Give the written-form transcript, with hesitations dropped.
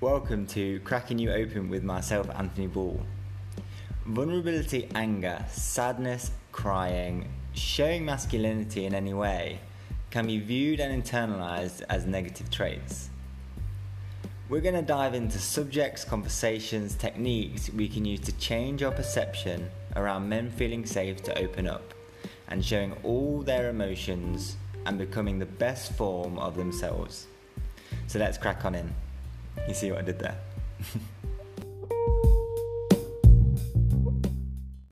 Welcome to Cracking You Open with myself, Anthony Ball. Vulnerability, anger, sadness, crying, showing masculinity in any way can be viewed and internalised as negative traits. We're going to dive into subjects, conversations, techniques we can use to change our perception around men feeling safe to open up and showing all their emotions and becoming the best form of themselves. So let's crack on in. You see what I did there?